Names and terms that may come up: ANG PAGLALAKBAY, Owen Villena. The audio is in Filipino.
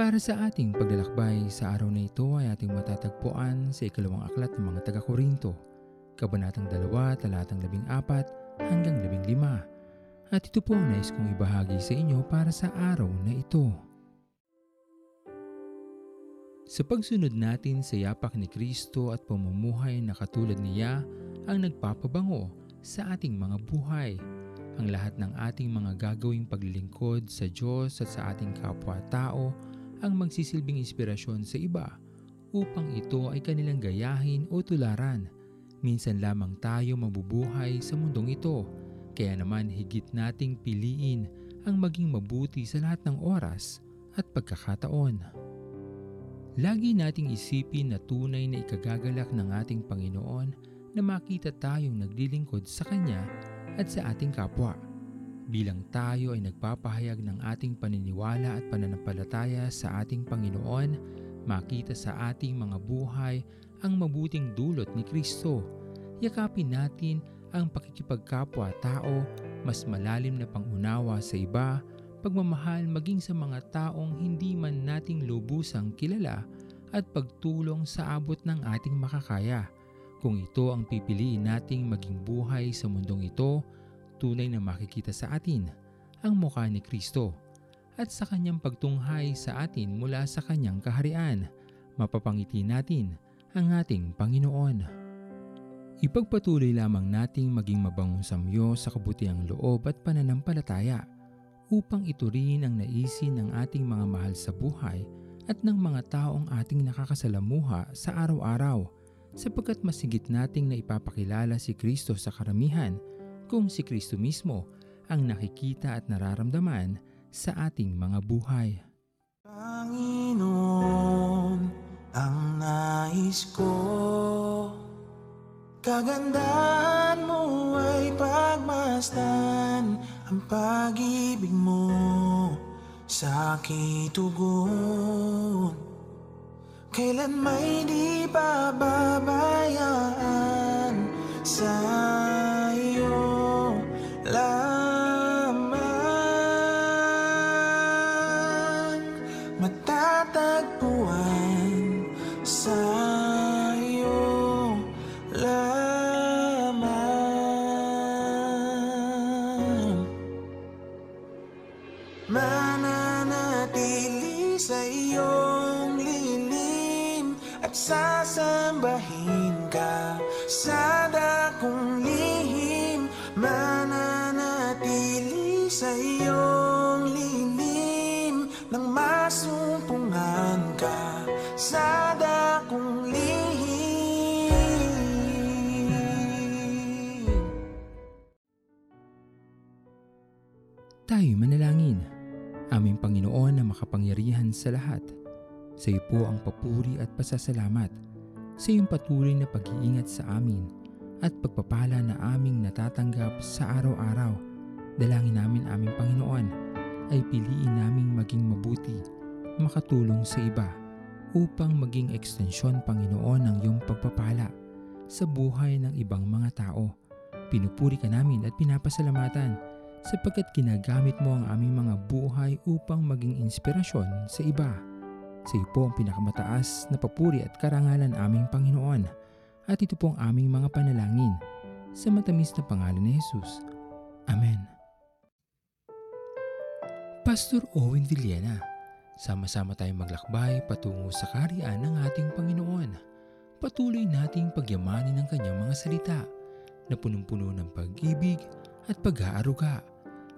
Para sa ating paglalakbay sa araw na ito ay ating matatagpuan sa ikalawang aklat ng mga taga-Korinto, kabanatang 2, talatang 14 hanggang 15. At ito po nais kong ibahagi sa inyo para sa araw na ito. Sa pagsunod natin sa yapak ni Kristo at pamumuhay na katulad niya ang nagpapabango sa ating mga buhay. Ang lahat ng ating mga gagawing paglilingkod sa Diyos at sa ating kapwa-tao ang magsisilbing inspirasyon sa iba upang ito ay kanilang gayahin o tularan. Minsan lamang tayo mabubuhay sa mundong ito, kaya naman higit nating piliin ang maging mabuti sa lahat ng oras at pagkakataon. Lagi nating isipin na tunay na ikagagalak ng ating Panginoon na makita tayong naglilingkod sa Kanya at sa ating kapwa. Bilang tayo ay nagpapahayag ng ating paniniwala at pananampalataya sa ating Panginoon, makita sa ating mga buhay ang mabuting dulot ni Kristo. Yakapin natin ang pakikipagkapwa-tao, mas malalim na pangunawa sa iba, pagmamahal maging sa mga taong hindi man nating lubusang kilala at pagtulong sa abot ng ating makakaya. Kung ito ang pipiliin nating maging buhay sa mundong ito, tunay na makikita sa atin ang mukha ni Kristo at sa Kanyang pagtunghay sa atin mula sa Kanyang kaharian, mapapangiti natin ang ating Panginoon. Ipagpatuloy lamang nating maging mabangong samyo sa kabutiang loob at pananampalataya upang ito rin ang naisin ng ating mga mahal sa buhay at ng mga taong ating nakakasalamuha sa araw-araw, sapagkat masigit nating naipapakilala si Kristo sa karamihan kung si Kristo mismo ang nakikita at nararamdaman sa ating mga buhay. Panginoon, ang nais ko, kagandahan mo ay pagmasdan, ang pag-ibig mo sa aking tugon. Kailan may di pababayaan sa iyo lamang matatagpuan, sa iyo lamang mananatili sa iyong lilim at sasambahin ka sa dakong lihim, mananatili sa iyong lilim nang masumpungan ka sa dakong lihim. Tayo'y manalangin. Aming Panginoon na makapangyarihan sa lahat, sa iyo po ang papuri at pasasalamat sa iyong patuloy na pag-iingat sa amin at pagpapala na aming natatanggap sa araw-araw. Dalangin namin, aming Panginoon, ay piliin naming maging mabuti, makatulong sa iba upang maging ekstensyon, Panginoon, ng iyong pagpapala sa buhay ng ibang mga tao. Pinupuri ka namin at pinapasalamatan sapagkat ginagamit mo ang aming mga buhay upang maging inspirasyon sa iba. Sa iyo po ang pinakamataas na papuri at karangalan, aming Panginoon. At ito po ang aming mga panalangin sa matamis na pangalan ni Jesus. Amen. Pastor Owen Villena, sama-sama tayong maglakbay patungo sa kaharian ng ating Panginoon. Patuloy nating pagyamanin ang Kanyang mga salita na punong-puno ng pag-ibig at pag-aaruga.